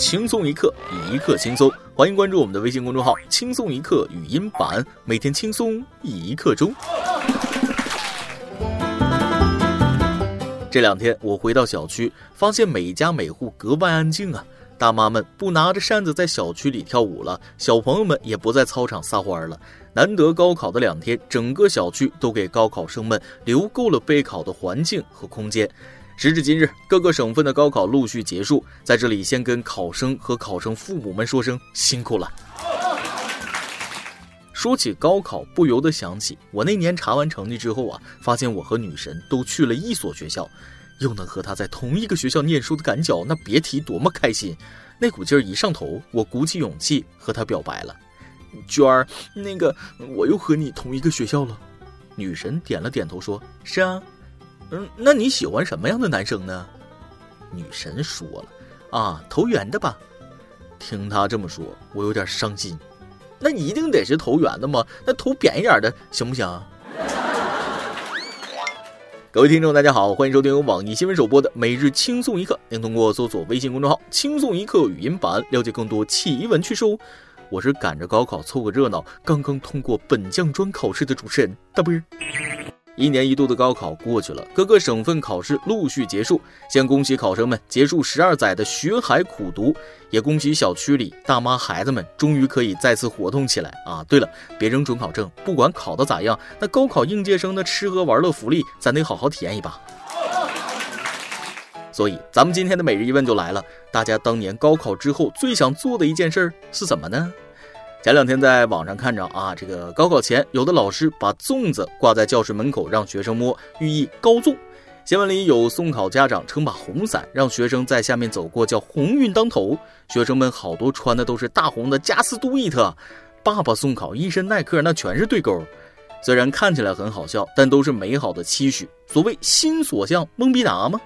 轻松一刻，一刻轻松。欢迎关注我们的微信公众号“轻松一刻语音版”，每天轻松一刻钟。这两天我回到小区，发现每家每户格外安静啊。大妈们不拿着扇子在小区里跳舞了，小朋友们也不在操场撒欢了。难得高考的两天，整个小区都给高考生们留够了备考的环境和空间。时至今日，各个省份的高考陆续结束，在这里先跟考生和考生父母们说声辛苦了。说起高考，不由得想起我那年查完成绩之后啊，发现我和女神都去了一所学校。又能和他在同一个学校念书的感脚，那别提多么开心。那股劲儿一上头，我鼓起勇气和他表白了。娟儿，那个我又和你同一个学校了。女神点了点头说，是啊。那你喜欢什么样的男生呢？女神说了，啊，投缘的吧。听他这么说，我有点伤心。那你一定得是投缘的吗？那投扁一点的行不行？各位听众大家好，欢迎收听由网易新闻首播的每日轻松一刻，您通过搜索微信公众号轻松一刻语音版了解更多奇闻趣事哦。我是赶着高考凑个热闹，刚刚通过本降专考试的主持人大波。一年一度的高考过去了，各个省份考试陆续结束，先恭喜考生们结束12载的学海苦读，也恭喜小区里大妈孩子们终于可以再次活动起来啊！对了，别扔准考证，不管考得咋样，那高考应届生的吃喝玩乐福利咱得好好体验一把。所以咱们今天的每日一问就来了，大家当年高考之后最想做的一件事是什么呢？前两天在网上看着啊，这个高考前有的老师把粽子挂在教室门口让学生摸，寓意高粽。新闻里有送考家长撑把红伞让学生在下面走过，叫鸿运当头。学生们好多穿的都是大红的加斯都伊特，爸爸送考一身耐克，那全是对勾。虽然看起来很好笑，但都是美好的期许，所谓心所向懵逼达吗？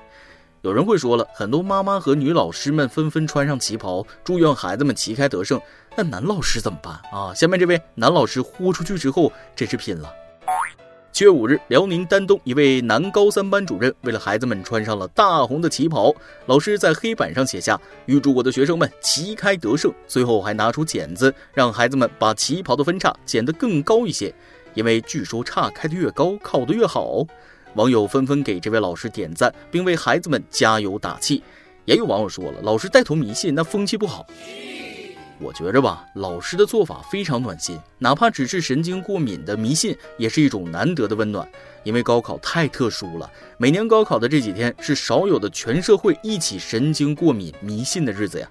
有人会说了，很多妈妈和女老师们纷纷穿上旗袍，祝愿孩子们旗开得胜，那男老师怎么办啊？下面这位男老师豁出去之后真是拼了。7月5日，辽宁丹东一位男高三班主任为了孩子们穿上了大红的旗袍，老师在黑板上写下预祝我的学生们旗开得胜，随后还拿出剪子让孩子们把旗袍的分叉剪得更高一些，因为据说叉开得越高考得越好。网友纷纷给这位老师点赞，并为孩子们加油打气。也有网友说了，老师带头迷信，那风气不好。我觉着吧，老师的做法非常暖心，哪怕只是神经过敏的迷信，也是一种难得的温暖。因为高考太特殊了，每年高考的这几天是少有的全社会一起神经过敏迷信的日子呀。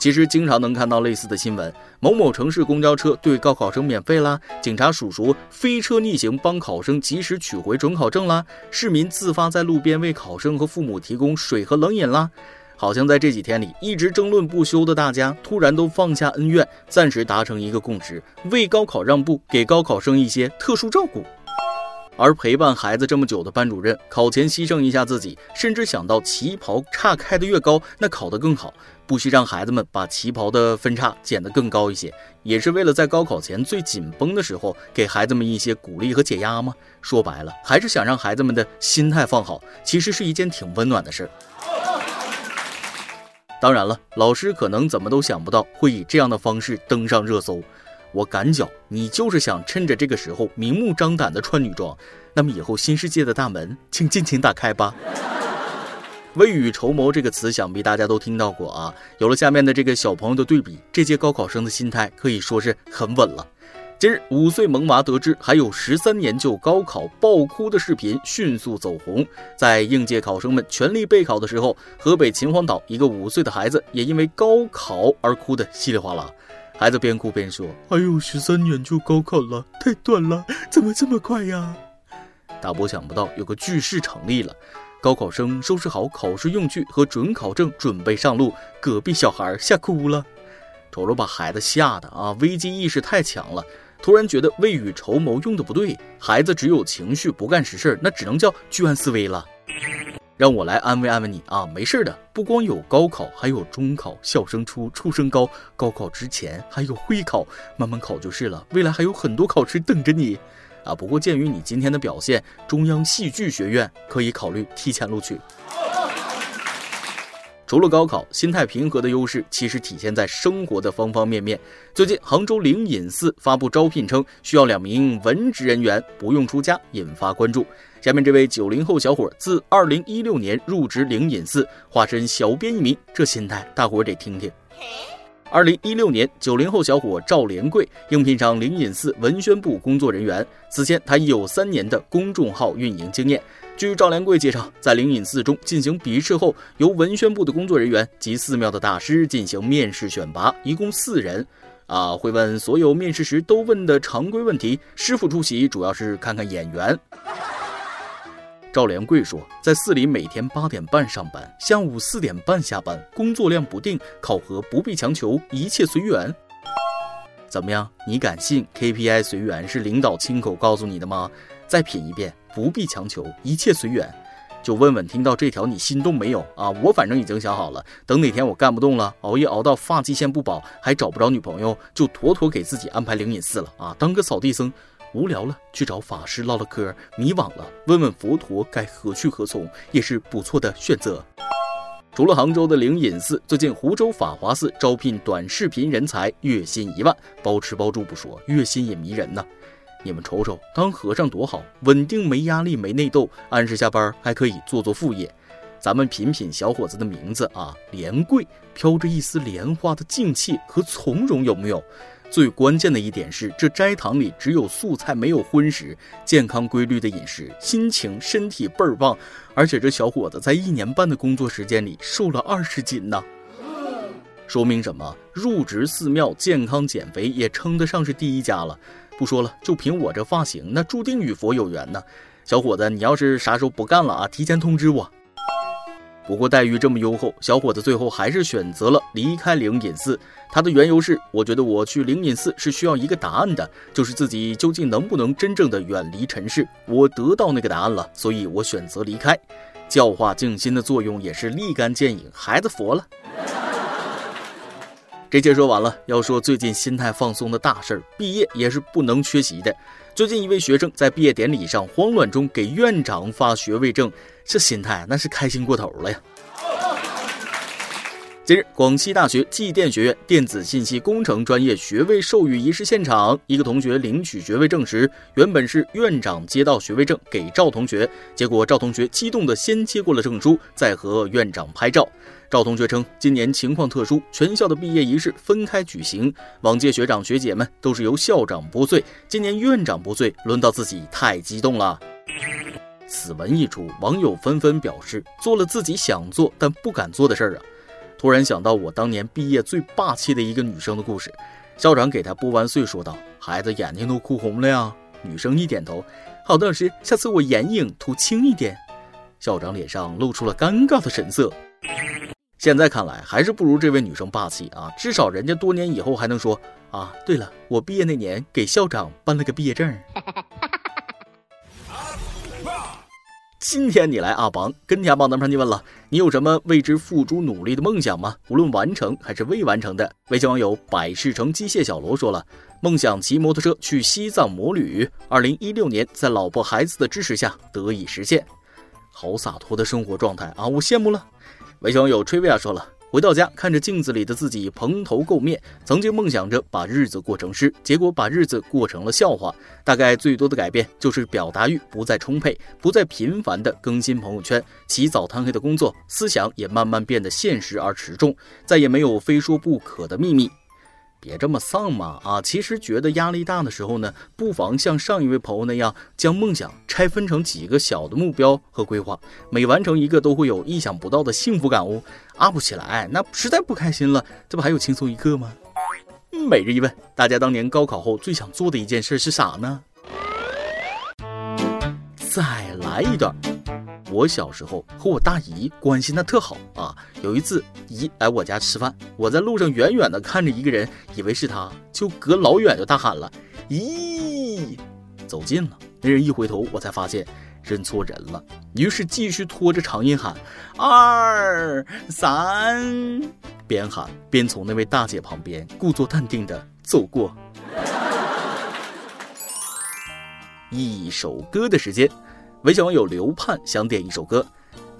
其实经常能看到类似的新闻，某某城市公交车对高考生免费啦，警察叔叔飞车逆行帮考生及时取回准考证啦，市民自发在路边为考生和父母提供水和冷饮啦。好像在这几天里一直争论不休的大家突然都放下恩怨，暂时达成一个共识，为高考让步，给高考生一些特殊照顾。而陪伴孩子这么久的班主任，考前牺牲一下自己，甚至想到旗袍叉开得越高，那考得更好，不惜让孩子们把旗袍的分叉剪得更高一些，也是为了在高考前最紧绷的时候给孩子们一些鼓励和解压吗？说白了，还是想让孩子们的心态放好，其实是一件挺温暖的事。当然了，老师可能怎么都想不到会以这样的方式登上热搜。我感觉你就是想趁着这个时候明目张胆的穿女装，那么以后新世界的大门请尽情打开吧。未雨绸缪这个词想必大家都听到过啊，有了下面的这个小朋友的对比，这届高考生的心态可以说是很稳了。近日5岁萌娃得知还有13年就高考爆哭的视频迅速走红，在应届考生们全力备考的时候，河北秦皇岛一个5岁的孩子也因为高考而哭得稀里哗啦。孩子边哭边说，还有13年就高考了，太短了，怎么这么快呀？大伯想不到有个句式成立了，高考生收拾好考试用具和准考证准备上路，隔壁小孩吓哭了。瞅着把孩子吓得啊，危机意识太强了，突然觉得未雨绸缪用的不对，孩子只有情绪不干实事，那只能叫居安思危了。让我来安慰安慰你啊，没事的，不光有高考，还有中考、小升初、初升高，高考之前还有会考，慢慢考就是了，未来还有很多考试等着你啊。不过鉴于你今天的表现，中央戏剧学院可以考虑提前录取。除了高考，心态平和的优势其实体现在生活的方方面面。最近，杭州灵隐寺发布招聘称，需要2名文职人员，不用出家，引发关注。下面这位90后小伙自2016年入职灵隐寺，化身小编一名，这心态大伙得听听。2016年，90后小伙赵连贵应聘上灵隐寺文宣部工作人员。此前，他已有3年的公众号运营经验。据赵连贵介绍，在灵隐寺中进行笔试后，由文宣部的工作人员及寺庙的大师进行面试选拔，一共4人。会问所有面试时都问的常规问题，师傅出席主要是看看眼缘。赵连贵说，在寺里每天8点半上班，下午4点半下班，工作量不定，考核不必强求，一切随缘。怎么样，你敢信 KPI 随缘是领导亲口告诉你的吗？再品一遍，不必强求，一切随缘。就问问听到这条你心动没有啊？我反正已经想好了，等哪天我干不动了，熬夜熬到发际线不保，还找不着女朋友，就妥妥给自己安排灵隐寺了啊，当个扫地僧。无聊了去找法师唠唠嗑，迷惘了问问佛陀该何去何从，也是不错的选择。除了杭州的灵隐寺，最近湖州法华寺招聘短视频人才，月薪1万，包吃包住不说，月薪也迷人呢。你们瞅瞅，当和尚多好，稳定没压力没内斗，按时下班还可以做做副业。咱们品品小伙子的名字啊，莲桂，飘着一丝莲花的静气和从容，有没有？最关键的一点是，这斋堂里只有素菜没有荤食，健康规律的饮食，心情身体倍儿棒。而且这小伙子在1年半的工作时间里瘦了20斤呢。说明什么？入职寺庙健康减肥也称得上是第一家了。不说了，就凭我这发型，那注定与佛有缘呢。小伙子，你要是啥时候不干了啊，提前通知我。不过待遇这么优厚，小伙子最后还是选择了离开灵隐寺。他的缘由是，我觉得我去灵隐寺是需要一个答案的，就是自己究竟能不能真正的远离尘世。我得到那个答案了，所以我选择离开。教化静心的作用也是立竿见影，孩子佛了。这些说完了，要说最近心态放松的大事儿，毕业也是不能缺席的。最近一位学生在毕业典礼上慌乱中给院长发学位证，这心态那是开心过头了呀。近日，广西大学机电学院电子信息工程专业学位授予仪式现场，一个同学领取学位证时，原本是院长接到学位证给赵同学，结果赵同学激动地先接过了证书，再和院长拍照。赵同学称，今年情况特殊，全校的毕业仪式分开举行，往届学长学姐们都是由校长拨穗，今年院长拨穗，轮到自己太激动了。此文一出，网友纷纷表示，做了自己想做但不敢做的事儿啊。突然想到我当年毕业最霸气的一个女生的故事，校长给她拨完穗说道，孩子眼睛都哭红了呀。女生一点头，好的老师，下次我眼影涂轻一点。校长脸上露出了尴尬的神色。现在看来还是不如这位女生霸气啊，至少人家多年以后还能说啊，对了，我毕业那年给校长颁了个毕业证。今天你来阿榜跟天阿榜咱们上去问了，你有什么为之付诸努力的梦想吗？无论完成还是未完成的。微信网友百事成机械小楼说了，梦想骑摩托车去西藏摩旅，2016年在老婆孩子的支持下得以实现。好洒脱的生活状态啊，我羡慕了。微信网友吹维亚说了，回到家看着镜子里的自己蓬头垢面，曾经梦想着把日子过成诗，结果把日子过成了笑话。大概最多的改变就是表达欲不再充沛，不再频繁的更新朋友圈，起早贪黑的工作，思想也慢慢变得现实而持重，再也没有非说不可的秘密。别这么丧嘛啊！其实觉得压力大的时候呢，不妨像上一位朋友那样，将梦想拆分成几个小的目标和规划，每完成一个都会有意想不到的幸福感哦。up起来，那实在不开心了，这不还有轻松一刻吗？每日一问，大家当年高考后最想做的一件事是啥呢？再来一段。我小时候和我大姨关系那特好啊，有一次姨来我家吃饭，我在路上远远的看着一个人，以为是他，就隔老远就大喊了咦，走近了，那人一回头，我才发现认错人了，于是继续拖着长音喊2、3，边喊边从那位大姐旁边故作淡定的走过。一首歌的时间，微信网友刘盼想点一首歌，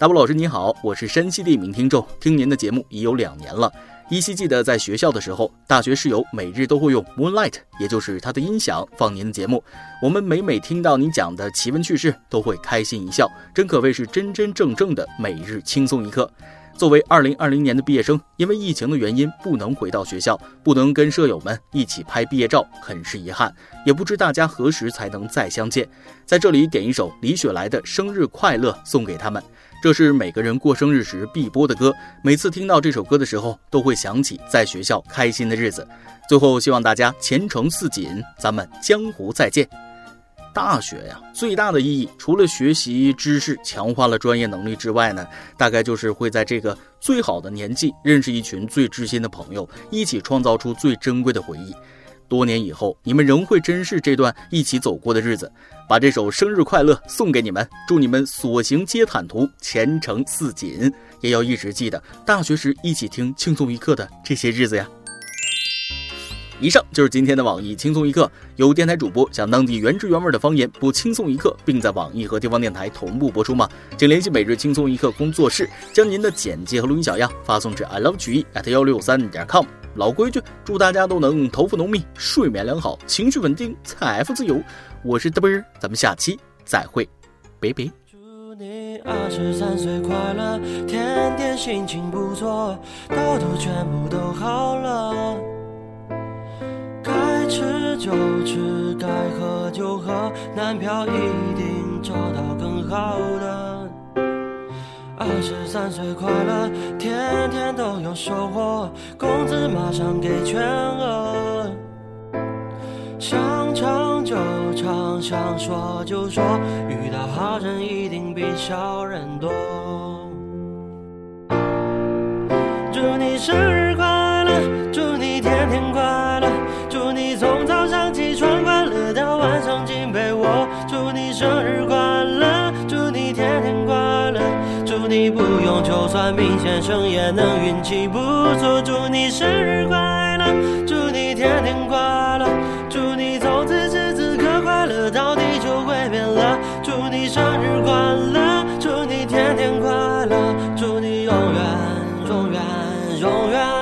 大波老师你好，我是山西地名听众，听您的节目已有2年了。依稀记得在学校的时候，大学室友每日都会用 Moonlight， 也就是它的音响放您的节目。我们每每听到您讲的奇闻趣事，都会开心一笑，真可谓是真真正正的每日轻松一刻。作为2020年的毕业生，因为疫情的原因不能回到学校，不能跟舍友们一起拍毕业照，很是遗憾，也不知大家何时才能再相见。在这里点一首李雪来的《生日快乐》送给他们，这是每个人过生日时必播的歌，每次听到这首歌的时候，都会想起在学校开心的日子。最后希望大家前程似锦，咱们江湖再见。大学呀，最大的意义除了学习知识、强化了专业能力之外呢，大概就是会在这个最好的年纪认识一群最知心的朋友，一起创造出最珍贵的回忆。多年以后，你们仍会珍视这段一起走过的日子。把这首《生日快乐》送给你们，祝你们所行皆坦途，前程似锦。也要一直记得大学时一起听轻松一刻的这些日子呀。以上就是今天的网易轻松一刻，有电台主播想当地原汁原味的方言播轻松一刻，并在网易和地方电台同步播出吗？请联系每日轻松一刻工作室，将您的简介和录音小样发送至 ilovqe@163.com。 老规矩，祝大家都能头发浓密，睡眠良好，情绪稳定，财富自由。我是嘚啵，咱们下期再会，拜拜。23岁快乐，天天心情不错，痘痘全部都好了，该吃就吃，该喝就喝，男票一定找到更好的。23岁快乐，天天都有收获，工资马上给全额。想唱就唱，想说就说，遇到好人一定比小人多。祝你生日快乐，祝你天天快乐，祝你从早上起床快乐到晚上进被窝，祝你生日快乐，祝你天天快乐，祝你不用就算命先生也能运气不错，祝你生日快乐，祝你天天快乐，祝你从此时此刻快乐到地球会变了，祝你生日快乐，祝你天天快乐，祝你永远永远永远